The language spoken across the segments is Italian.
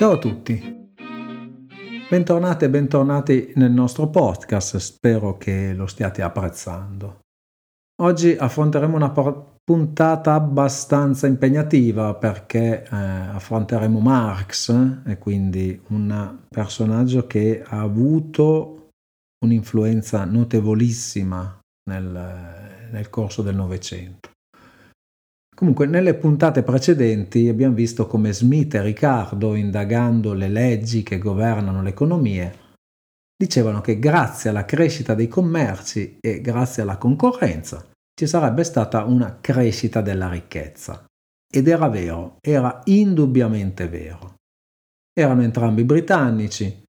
Ciao a tutti, bentornate e bentornati nel nostro podcast, spero che lo stiate apprezzando. Oggi affronteremo una puntata abbastanza impegnativa perché affronteremo Marx e quindi un personaggio che ha avuto un'influenza notevolissima nel corso del Novecento. Comunque, nelle puntate precedenti abbiamo visto come Smith e Ricardo, indagando le leggi che governano le economie, dicevano che grazie alla crescita dei commerci e grazie alla concorrenza ci sarebbe stata una crescita della ricchezza. Ed era vero, era indubbiamente vero. Erano entrambi britannici,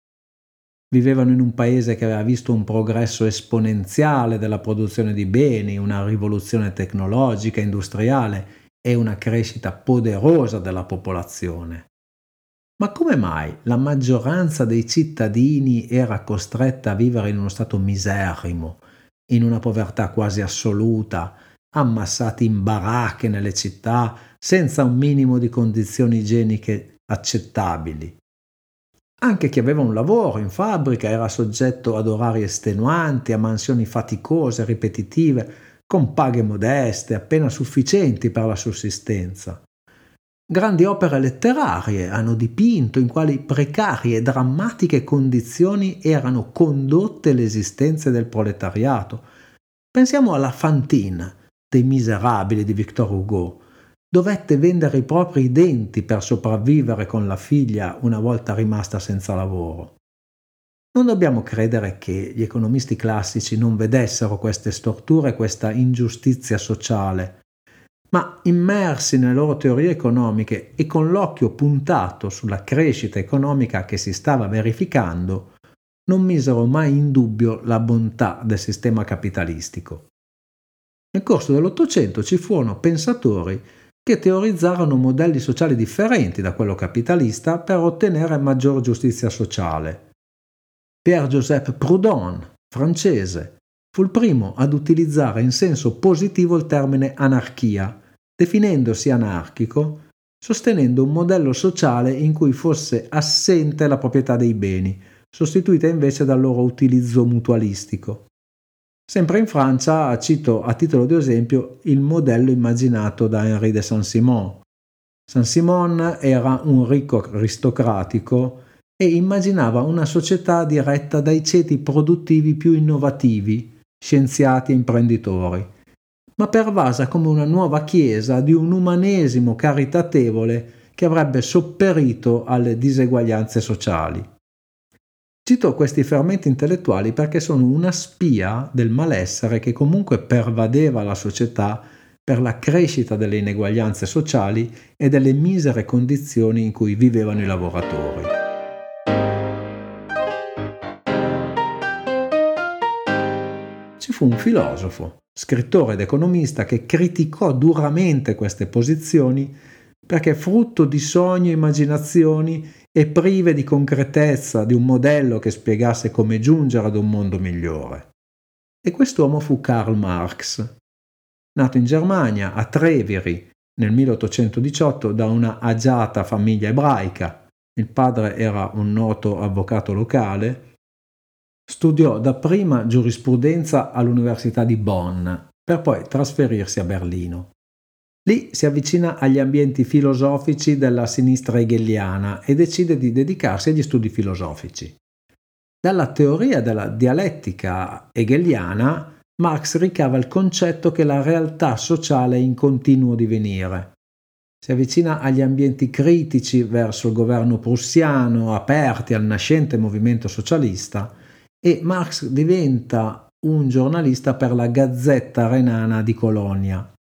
vivevano in un paese che aveva visto un progresso esponenziale della produzione di beni, una rivoluzione tecnologica, industriale, e una crescita poderosa della popolazione. Ma come mai la maggioranza dei cittadini era costretta a vivere in uno stato miserrimo, in una povertà quasi assoluta, ammassati in baracche nelle città, senza un minimo di condizioni igieniche accettabili? Anche chi aveva un lavoro in fabbrica era soggetto ad orari estenuanti, a mansioni faticose, ripetitive, con paghe modeste, appena sufficienti per la sussistenza. Grandi opere letterarie hanno dipinto in quali precarie e drammatiche condizioni erano condotte le esistenze del proletariato. Pensiamo alla Fantine dei Miserabili di Victor Hugo. Dovette vendere i propri denti per sopravvivere con la figlia una volta rimasta senza lavoro. Non dobbiamo credere che gli economisti classici non vedessero queste storture, questa ingiustizia sociale, ma immersi nelle loro teorie economiche e con l'occhio puntato sulla crescita economica che si stava verificando, non misero mai in dubbio la bontà del sistema capitalistico. Nel corso dell'Ottocento ci furono pensatori che teorizzarono modelli sociali differenti da quello capitalista per ottenere maggior giustizia sociale. Pierre-Joseph Proudhon, francese, fu il primo ad utilizzare in senso positivo il termine anarchia, definendosi anarchico, sostenendo un modello sociale in cui fosse assente la proprietà dei beni, sostituita invece dal loro utilizzo mutualistico. Sempre in Francia, cito a titolo di esempio il modello immaginato da Henri de Saint-Simon. Saint-Simon era un ricco aristocratico e immaginava una società diretta dai ceti produttivi più innovativi, scienziati e imprenditori, ma pervasa come una nuova chiesa di un umanesimo caritatevole che avrebbe sopperito alle diseguaglianze sociali. Cito questi fermenti intellettuali perché sono una spia del malessere che comunque pervadeva la società per la crescita delle ineguaglianze sociali e delle misere condizioni in cui vivevano i lavoratori. Ci fu un filosofo, scrittore ed economista che criticò duramente queste posizioni perché frutto di sogni e immaginazioni e prive di concretezza di un modello che spiegasse come giungere ad un mondo migliore. E quest'uomo fu Karl Marx, nato in Germania, a Treviri, nel 1818 da una agiata famiglia ebraica. Il padre era un noto avvocato locale. Studiò dapprima giurisprudenza all'Università di Bonn, per poi trasferirsi a Berlino. Lì si avvicina agli ambienti filosofici della sinistra hegeliana e decide di dedicarsi agli studi filosofici. Dalla teoria della dialettica hegeliana, Marx ricava il concetto che la realtà sociale è in continuo divenire. Si avvicina agli ambienti critici verso il governo prussiano, aperti al nascente movimento socialista, e Marx diventa un giornalista per la Gazzetta Renana di Colonia.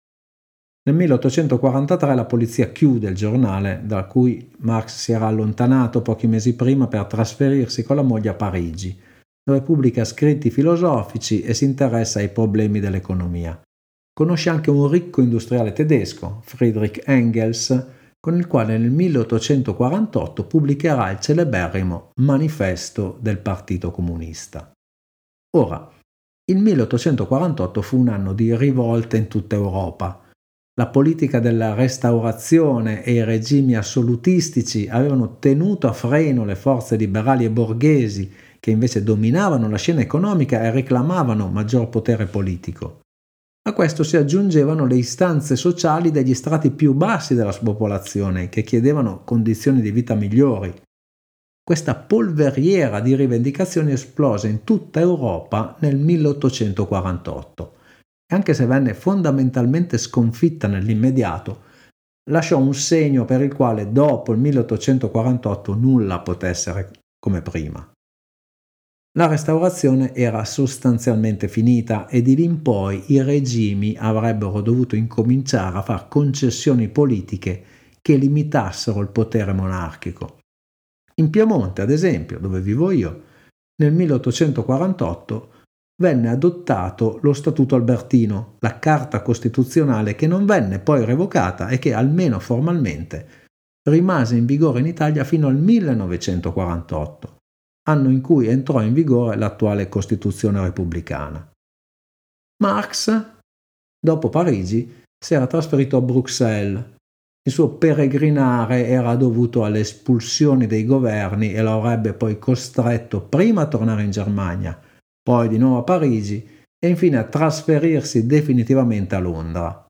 Nel 1843 la polizia chiude il giornale da cui Marx si era allontanato pochi mesi prima per trasferirsi con la moglie a Parigi, dove pubblica scritti filosofici e si interessa ai problemi dell'economia. Conosce anche un ricco industriale tedesco, Friedrich Engels, con il quale nel 1848 pubblicherà il celeberrimo Manifesto del Partito Comunista. Ora, il 1848 fu un anno di rivolte in tutta Europa. La politica della restaurazione e i regimi assolutistici avevano tenuto a freno le forze liberali e borghesi che invece dominavano la scena economica e reclamavano maggior potere politico. A questo si aggiungevano le istanze sociali degli strati più bassi della popolazione, che chiedevano condizioni di vita migliori. Questa polveriera di rivendicazioni esplose in tutta Europa nel 1848. E anche se venne fondamentalmente sconfitta nell'immediato, lasciò un segno per il quale dopo il 1848 nulla poté essere come prima. La restaurazione era sostanzialmente finita e di lì in poi i regimi avrebbero dovuto incominciare a far concessioni politiche che limitassero il potere monarchico. In Piemonte, ad esempio, dove vivo io, nel 1848 venne adottato lo Statuto Albertino, la carta costituzionale che non venne poi revocata e che, almeno formalmente, rimase in vigore in Italia fino al 1948. Anno in cui entrò in vigore l'attuale Costituzione repubblicana. Marx, dopo Parigi, si era trasferito a Bruxelles. Il suo peregrinare era dovuto alle espulsioni dei governi e lo avrebbe poi costretto prima a tornare in Germania, poi di nuovo a Parigi e infine a trasferirsi definitivamente a Londra.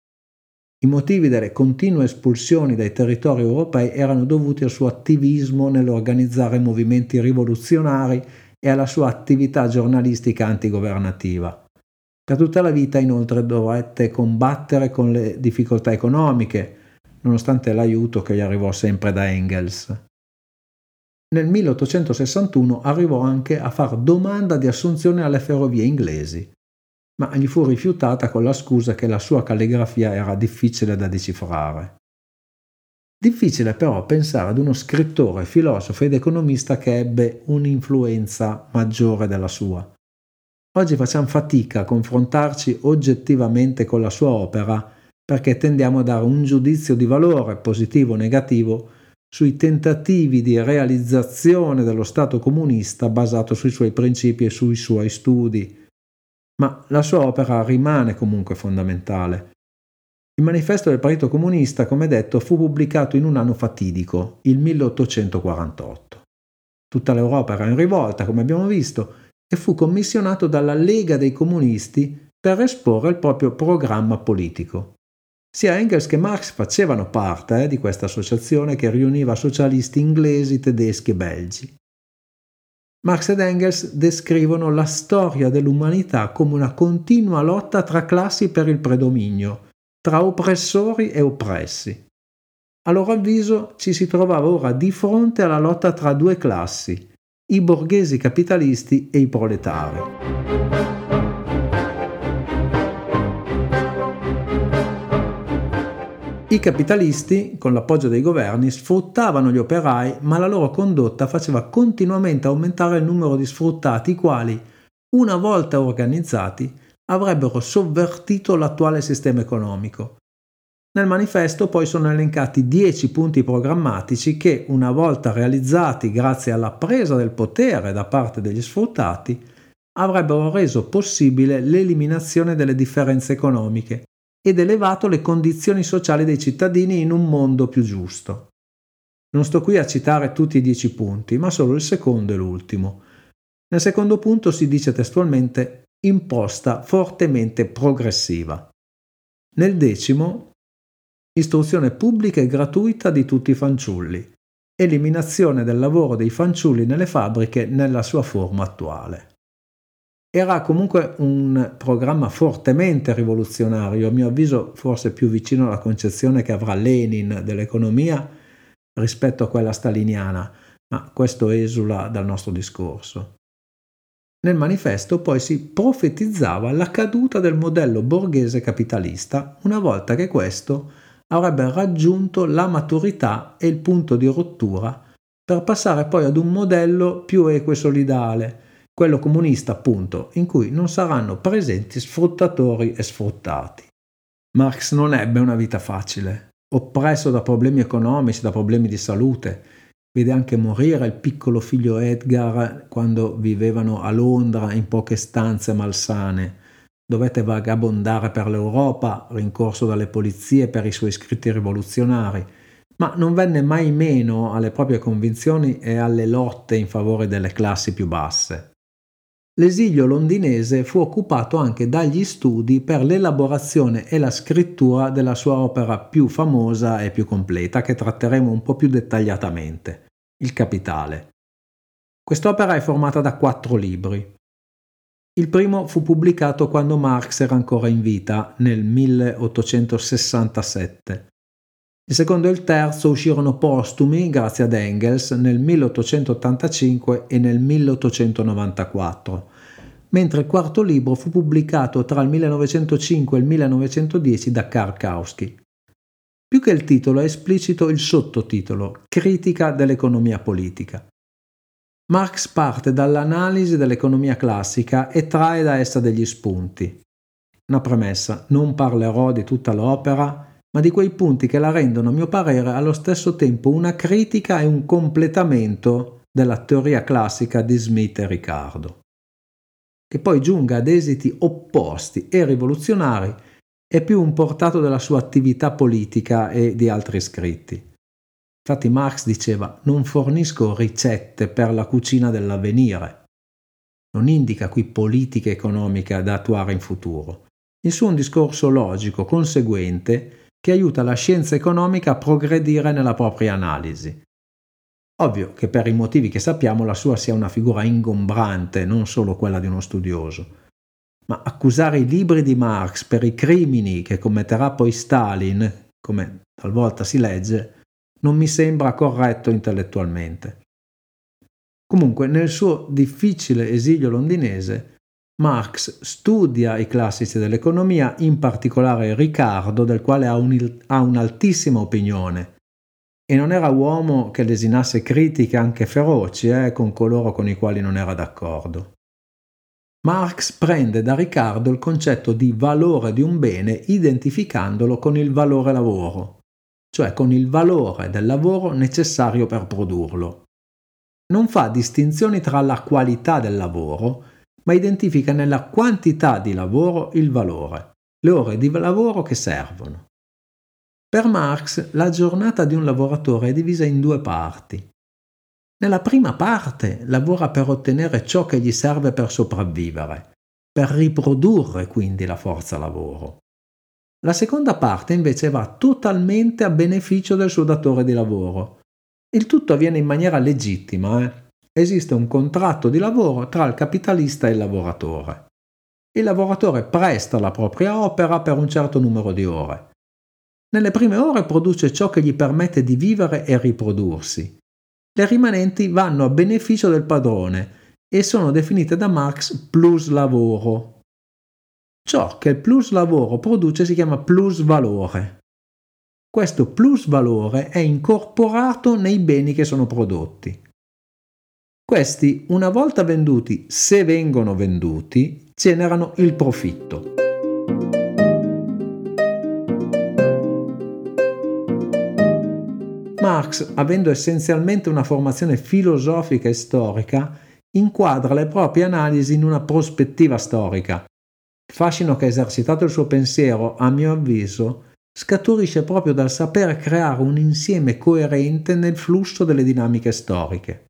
I motivi delle continue espulsioni dai territori europei erano dovuti al suo attivismo nell'organizzare movimenti rivoluzionari e alla sua attività giornalistica antigovernativa. Per tutta la vita, inoltre, dovette combattere con le difficoltà economiche, nonostante l'aiuto che gli arrivò sempre da Engels. Nel 1861 arrivò anche a far domanda di assunzione alle ferrovie inglesi, ma gli fu rifiutata con la scusa che la sua calligrafia era difficile da decifrare. Difficile però pensare ad uno scrittore, filosofo ed economista che ebbe un'influenza maggiore della sua. Oggi facciamo fatica a confrontarci oggettivamente con la sua opera perché tendiamo a dare un giudizio di valore, positivo o negativo, sui tentativi di realizzazione dello Stato comunista basato sui suoi principi e sui suoi studi. Ma la sua opera rimane comunque fondamentale. Il Manifesto del Partito Comunista, come detto, fu pubblicato in un anno fatidico, il 1848. Tutta l'Europa era in rivolta, come abbiamo visto, e fu commissionato dalla Lega dei Comunisti per esporre il proprio programma politico. Sia Engels che Marx facevano parte di questa associazione che riuniva socialisti inglesi, tedeschi e belgi. Marx ed Engels descrivono la storia dell'umanità come una continua lotta tra classi per il predominio, tra oppressori e oppressi. A loro avviso ci si trovava ora di fronte alla lotta tra due classi, i borghesi capitalisti e i proletari. I capitalisti, con l'appoggio dei governi, sfruttavano gli operai, ma la loro condotta faceva continuamente aumentare il numero di sfruttati, i quali, una volta organizzati, avrebbero sovvertito l'attuale sistema economico. Nel manifesto poi sono elencati 10 punti programmatici che, una volta realizzati grazie alla presa del potere da parte degli sfruttati, avrebbero reso possibile l'eliminazione delle differenze economiche ed elevato le condizioni sociali dei cittadini in un mondo più giusto. Non sto qui a citare tutti i 10 punti, ma solo il secondo e l'ultimo. Nel secondo punto si dice testualmente imposta fortemente progressiva. Nel 10, istruzione pubblica e gratuita di tutti i fanciulli, eliminazione del lavoro dei fanciulli nelle fabbriche nella sua forma attuale. Era comunque un programma fortemente rivoluzionario, a mio avviso forse più vicino alla concezione che avrà Lenin dell'economia rispetto a quella staliniana, ma questo esula dal nostro discorso. Nel manifesto poi si profetizzava la caduta del modello borghese capitalista una volta che questo avrebbe raggiunto la maturità e il punto di rottura per passare poi ad un modello più equo e solidale, quello comunista appunto, in cui non saranno presenti sfruttatori e sfruttati. Marx non ebbe una vita facile, oppresso da problemi economici, da problemi di salute. Vide anche morire il piccolo figlio Edgar quando vivevano a Londra in poche stanze malsane. Dovette vagabondare per l'Europa, rincorso dalle polizie per i suoi scritti rivoluzionari, ma non venne mai meno alle proprie convinzioni e alle lotte in favore delle classi più basse. L'esilio londinese fu occupato anche dagli studi per l'elaborazione e la scrittura della sua opera più famosa e più completa, che tratteremo un po' più dettagliatamente, Il Capitale. Quest'opera è formata da 4 libri. Il primo fu pubblicato quando Marx era ancora in vita, nel 1867. Il secondo e il terzo uscirono postumi, grazie ad Engels, nel 1885 e nel 1894, mentre il quarto libro fu pubblicato tra il 1905 e il 1910 da Karl Kautsky. Più che il titolo è esplicito il sottotitolo, Critica dell'economia politica. Marx parte dall'analisi dell'economia classica e trae da essa degli spunti. Una premessa, non parlerò di tutta l'opera, ma di quei punti che la rendono, a mio parere, allo stesso tempo una critica e un completamento della teoria classica di Smith e Ricardo. Che poi giunga ad esiti opposti e rivoluzionari è più un portato della sua attività politica e di altri scritti. Infatti Marx diceva: non fornisco ricette per la cucina dell'avvenire, non indica qui politica economica da attuare in futuro. Il suo è un discorso logico, conseguente, che aiuta la scienza economica a progredire nella propria analisi. Ovvio che per i motivi che sappiamo la sua sia una figura ingombrante, non solo quella di uno studioso. Ma accusare i libri di Marx per i crimini che commetterà poi Stalin, come talvolta si legge, non mi sembra corretto intellettualmente. Comunque, nel suo difficile esilio londinese, Marx studia i classici dell'economia, in particolare Ricardo, del quale ha un'altissima opinione, e non era uomo che lesinasse critiche anche feroci con coloro con i quali non era d'accordo. Marx prende da Ricardo il concetto di valore di un bene identificandolo con il valore lavoro, cioè con il valore del lavoro necessario per produrlo. Non fa distinzioni tra la qualità del lavoro, ma identifica nella quantità di lavoro il valore, le ore di lavoro che servono. Per Marx la giornata di un lavoratore è divisa in 2 parti. Nella prima parte lavora per ottenere ciò che gli serve per sopravvivere, per riprodurre quindi la forza lavoro. La seconda parte invece va totalmente a beneficio del suo datore di lavoro. Il tutto avviene in maniera legittima, Esiste un contratto di lavoro tra il capitalista e il lavoratore. Il lavoratore presta la propria opera per un certo numero di ore. Nelle prime ore produce ciò che gli permette di vivere e riprodursi. Le rimanenti vanno a beneficio del padrone e sono definite da Marx plus lavoro. Ciò che il plus lavoro produce si chiama plus valore. Questo plus valore è incorporato nei beni che sono prodotti. Questi, una volta venduti, se vengono venduti, generano il profitto. Marx, avendo essenzialmente una formazione filosofica e storica, inquadra le proprie analisi in una prospettiva storica. Il fascino che ha esercitato il suo pensiero, a mio avviso, scaturisce proprio dal saper creare un insieme coerente nel flusso delle dinamiche storiche.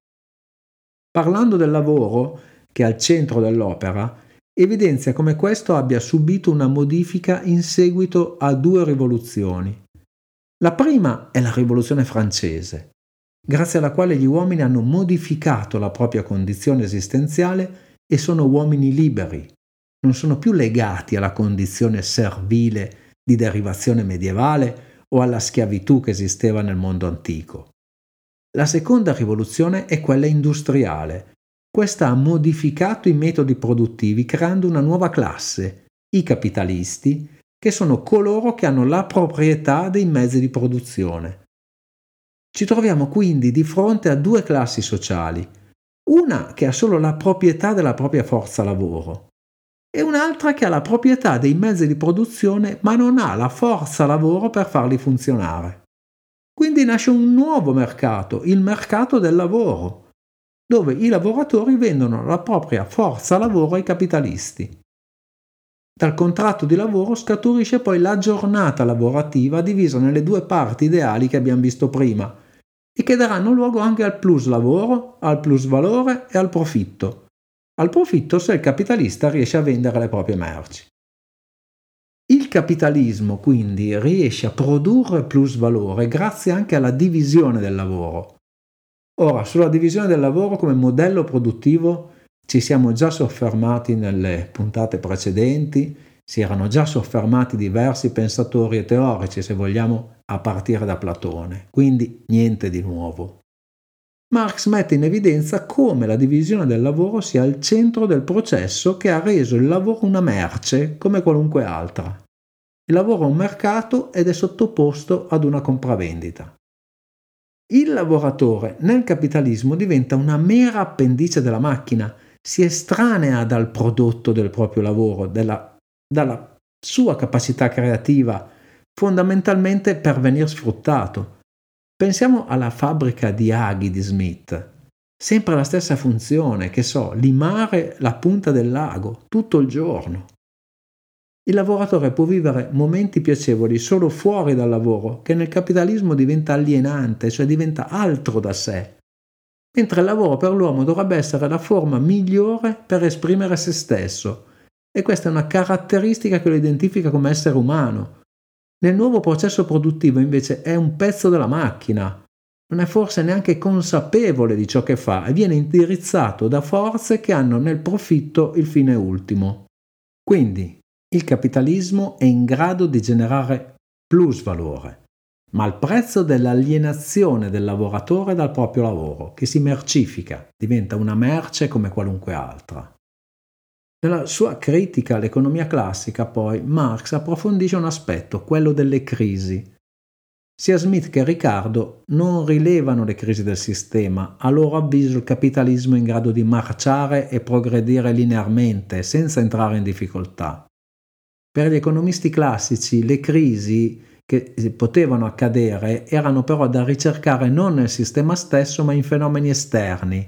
Parlando del lavoro, che è al centro dell'opera, evidenzia come questo abbia subito una modifica in seguito a 2 rivoluzioni. La prima è la rivoluzione francese, grazie alla quale gli uomini hanno modificato la propria condizione esistenziale e sono uomini liberi, non sono più legati alla condizione servile di derivazione medievale o alla schiavitù che esisteva nel mondo antico. La seconda rivoluzione è quella industriale. Questa ha modificato i metodi produttivi creando una nuova classe, i capitalisti, che sono coloro che hanno la proprietà dei mezzi di produzione. Ci troviamo quindi di fronte a 2 classi sociali, una che ha solo la proprietà della propria forza lavoro e un'altra che ha la proprietà dei mezzi di produzione ma non ha la forza lavoro per farli funzionare. Quindi nasce un nuovo mercato, il mercato del lavoro, dove i lavoratori vendono la propria forza lavoro ai capitalisti. Dal contratto di lavoro scaturisce poi la giornata lavorativa divisa nelle due parti ideali che abbiamo visto prima e che daranno luogo anche al plus lavoro, al plus valore e al profitto. Al profitto se il capitalista riesce a vendere le proprie merci. Il capitalismo quindi riesce a produrre plus valore grazie anche alla divisione del lavoro. Ora, sulla divisione del lavoro come modello produttivo ci siamo già soffermati nelle puntate precedenti, si erano già soffermati diversi pensatori e teorici, se vogliamo, a partire da Platone, quindi niente di nuovo. Marx mette in evidenza come la divisione del lavoro sia al centro del processo che ha reso il lavoro una merce come qualunque altra. Il lavoro è un mercato ed è sottoposto ad una compravendita. Il lavoratore nel capitalismo diventa una mera appendice della macchina, si estranea dal prodotto del proprio lavoro, dalla sua capacità creativa, fondamentalmente per venir sfruttato. Pensiamo alla fabbrica di aghi di Smith, sempre la stessa funzione, limare la punta del lago tutto il giorno. Il lavoratore può vivere momenti piacevoli solo fuori dal lavoro, che nel capitalismo diventa alienante, cioè diventa altro da sé, mentre il lavoro per l'uomo dovrebbe essere la forma migliore per esprimere se stesso, e questa è una caratteristica che lo identifica come essere umano. Nel nuovo processo produttivo invece è un pezzo della macchina, non è forse neanche consapevole di ciò che fa e viene indirizzato da forze che hanno nel profitto il fine ultimo. Quindi il capitalismo è in grado di generare plusvalore, ma al prezzo dell'alienazione del lavoratore dal proprio lavoro, che si mercifica, diventa una merce come qualunque altra. Nella sua critica all'economia classica, poi, Marx approfondisce un aspetto, quello delle crisi. Sia Smith che Ricardo non rilevano le crisi del sistema. A loro avviso il capitalismo è in grado di marciare e progredire linearmente, senza entrare in difficoltà. Per gli economisti classici le crisi che potevano accadere erano però da ricercare non nel sistema stesso, ma in fenomeni esterni,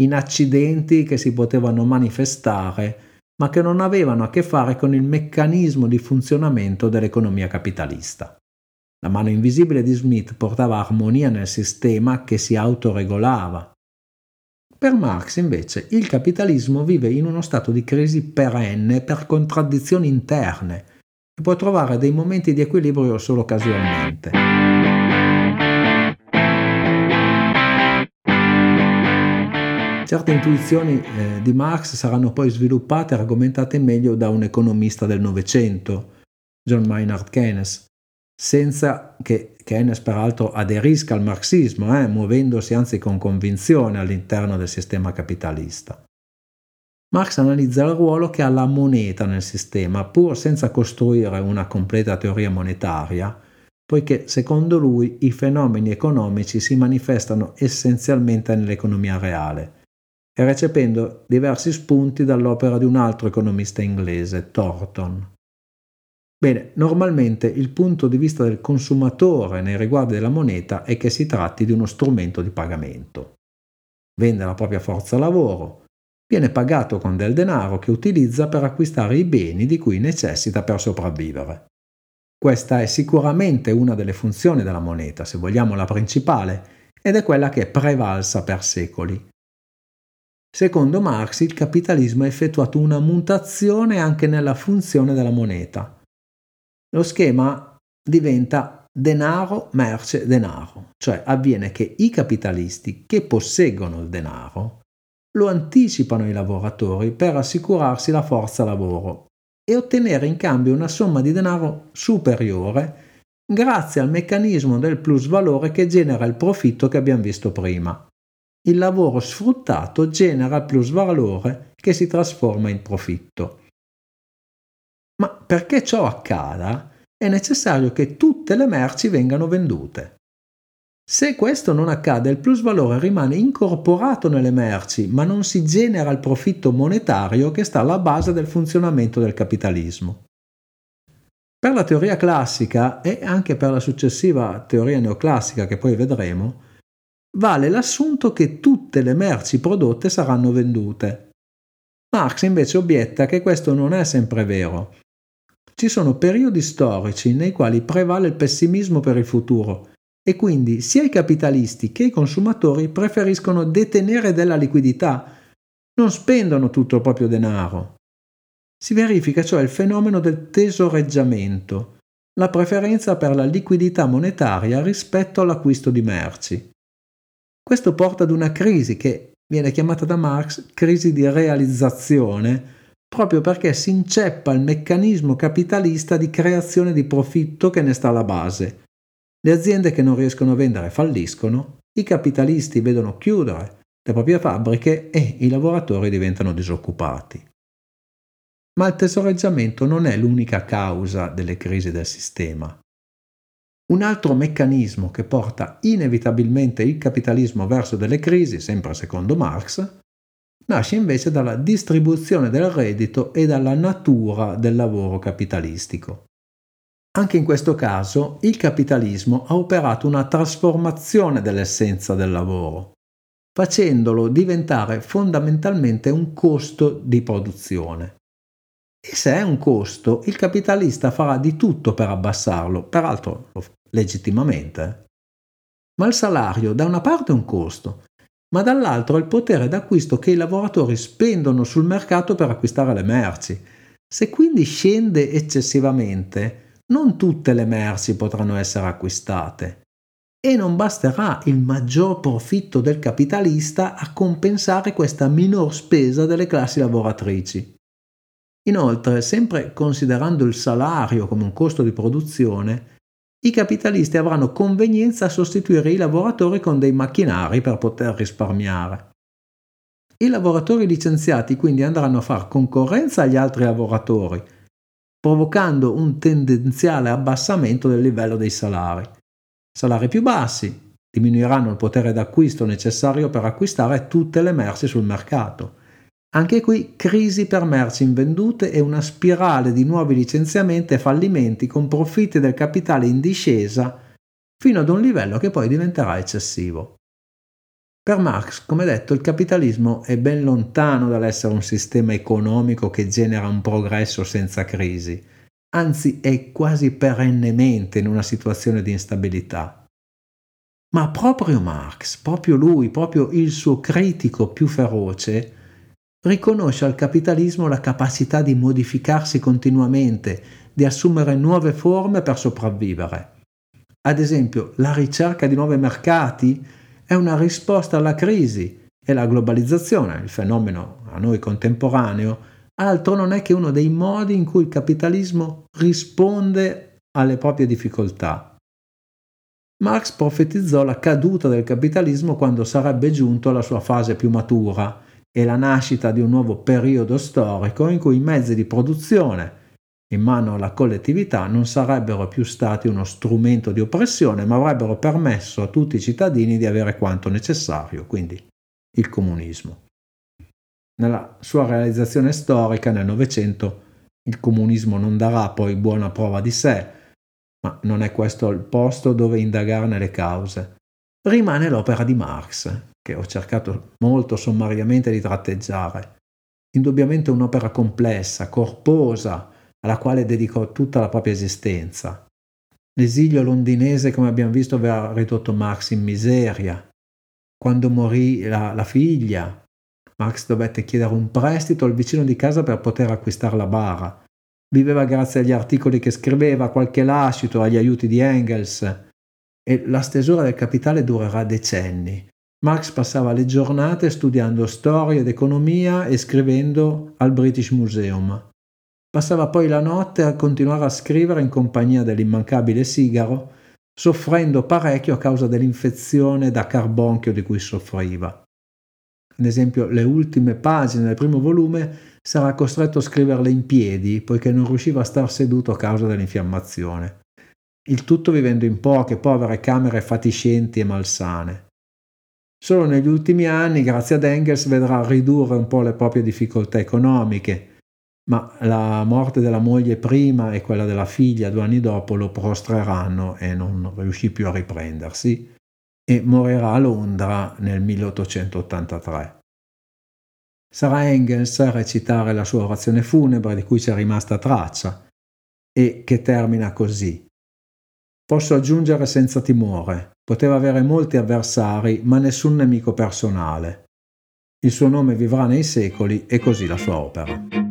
in accidenti che si potevano manifestare, ma che non avevano a che fare con il meccanismo di funzionamento dell'economia capitalista. La mano invisibile di Smith portava armonia nel sistema che si autoregolava. Per Marx, invece, il capitalismo vive in uno stato di crisi perenne per contraddizioni interne e può trovare dei momenti di equilibrio solo occasionalmente. Certe intuizioni di Marx saranno poi sviluppate e argomentate meglio da un economista del Novecento, John Maynard Keynes, senza che Keynes peraltro aderisca al marxismo, muovendosi anzi con convinzione all'interno del sistema capitalista. Marx analizza il ruolo che ha la moneta nel sistema, pur senza costruire una completa teoria monetaria, poiché secondo lui i fenomeni economici si manifestano essenzialmente nell'economia reale, e recependo diversi spunti dall'opera di un altro economista inglese, Thornton. Bene, normalmente il punto di vista del consumatore nei riguardi della moneta è che si tratti di uno strumento di pagamento. Vende la propria forza lavoro, viene pagato con del denaro che utilizza per acquistare i beni di cui necessita per sopravvivere. Questa è sicuramente una delle funzioni della moneta, se vogliamo la principale, ed è quella che è prevalsa per secoli. Secondo Marx, il capitalismo ha effettuato una mutazione anche nella funzione della moneta. Lo schema diventa denaro, merce, denaro, cioè avviene che i capitalisti che posseggono il denaro lo anticipano ai lavoratori per assicurarsi la forza lavoro e ottenere in cambio una somma di denaro superiore grazie al meccanismo del plusvalore che genera il profitto che abbiamo visto prima. Il lavoro sfruttato genera plusvalore che si trasforma in profitto. Ma perché ciò accada è necessario che tutte le merci vengano vendute. Se questo non accade, il plusvalore rimane incorporato nelle merci, ma non si genera il profitto monetario che sta alla base del funzionamento del capitalismo. Per la teoria classica e anche per la successiva teoria neoclassica che poi vedremo, vale l'assunto che tutte le merci prodotte saranno vendute. Marx invece obietta che questo non è sempre vero. Ci sono periodi storici nei quali prevale il pessimismo per il futuro e quindi sia i capitalisti che i consumatori preferiscono detenere della liquidità, non spendono tutto il proprio denaro. Si verifica cioè il fenomeno del tesoreggiamento, la preferenza per la liquidità monetaria rispetto all'acquisto di merci. Questo porta ad una crisi che viene chiamata da Marx crisi di realizzazione, proprio perché si inceppa il meccanismo capitalista di creazione di profitto che ne sta alla base. Le aziende che non riescono a vendere falliscono, i capitalisti vedono chiudere le proprie fabbriche e i lavoratori diventano disoccupati. Ma il tesoreggiamento non è l'unica causa delle crisi del sistema. Un altro meccanismo che porta inevitabilmente il capitalismo verso delle crisi, sempre secondo Marx, nasce invece dalla distribuzione del reddito e dalla natura del lavoro capitalistico. Anche in questo caso il capitalismo ha operato una trasformazione dell'essenza del lavoro, facendolo diventare fondamentalmente un costo di produzione. E se è un costo, il capitalista farà di tutto per abbassarlo, peraltro legittimamente. Ma il salario da una parte è un costo, ma dall'altro è il potere d'acquisto che i lavoratori spendono sul mercato per acquistare le merci. Se quindi scende eccessivamente, non tutte le merci potranno essere acquistate e non basterà il maggior profitto del capitalista a compensare questa minor spesa delle classi lavoratrici. Inoltre, sempre considerando il salario come un costo di produzione, i capitalisti avranno convenienza a sostituire i lavoratori con dei macchinari per poter risparmiare. I lavoratori licenziati quindi andranno a far concorrenza agli altri lavoratori, provocando un tendenziale abbassamento del livello dei salari. Salari più bassi diminuiranno il potere d'acquisto necessario per acquistare tutte le merci sul mercato. Anche qui crisi per merci invendute e una spirale di nuovi licenziamenti e fallimenti con profitti del capitale in discesa fino ad un livello che poi diventerà eccessivo. Per Marx, come detto, il capitalismo è ben lontano dall'essere un sistema economico che genera un progresso senza crisi, anzi è quasi perennemente in una situazione di instabilità. Ma proprio Marx, proprio lui, proprio il suo critico più feroce, riconosce al capitalismo la capacità di modificarsi continuamente, di assumere nuove forme per sopravvivere. Ad esempio, la ricerca di nuovi mercati è una risposta alla crisi e la globalizzazione, il fenomeno a noi contemporaneo, altro non è che uno dei modi in cui il capitalismo risponde alle proprie difficoltà. Marx profetizzò la caduta del capitalismo quando sarebbe giunto alla sua fase più matura e la nascita di un nuovo periodo storico in cui i mezzi di produzione in mano alla collettività non sarebbero più stati uno strumento di oppressione, ma avrebbero permesso a tutti i cittadini di avere quanto necessario, quindi il comunismo. Nella sua realizzazione storica nel Novecento il comunismo non darà poi buona prova di sé, ma non è questo il posto dove indagarne le cause. Rimane l'opera di Marx, che ho cercato molto sommariamente di tratteggiare. Indubbiamente un'opera complessa, corposa, alla quale dedicò tutta la propria esistenza. L'esilio londinese, come abbiamo visto, aveva ridotto Marx in miseria. Quando morì la figlia, Marx dovette chiedere un prestito al vicino di casa per poter acquistare la bara. Viveva grazie agli articoli che scriveva, qualche lascito, agli aiuti di Engels. E la stesura del capitale durerà decenni. Marx passava le giornate studiando storia ed economia e scrivendo al British Museum. Passava poi la notte a continuare a scrivere in compagnia dell'immancabile sigaro, soffrendo parecchio a causa dell'infezione da carbonchio di cui soffriva. Ad esempio, le ultime pagine del primo volume sarà costretto a scriverle in piedi, poiché non riusciva a star seduto a causa dell'infiammazione. Il tutto vivendo in poche, povere camere fatiscenti e malsane. Solo negli ultimi anni, grazie ad Engels, vedrà ridurre un po' le proprie difficoltà economiche, ma la morte della moglie prima e quella della figlia 2 anni dopo lo prostreranno e non riuscì più a riprendersi e morirà a Londra nel 1883. sarà Engels a recitare la sua orazione funebre di cui c'è rimasta traccia e che termina così. Posso aggiungere senza timore, poteva avere molti avversari ma nessun nemico personale. Il suo nome vivrà nei secoli e così la sua opera.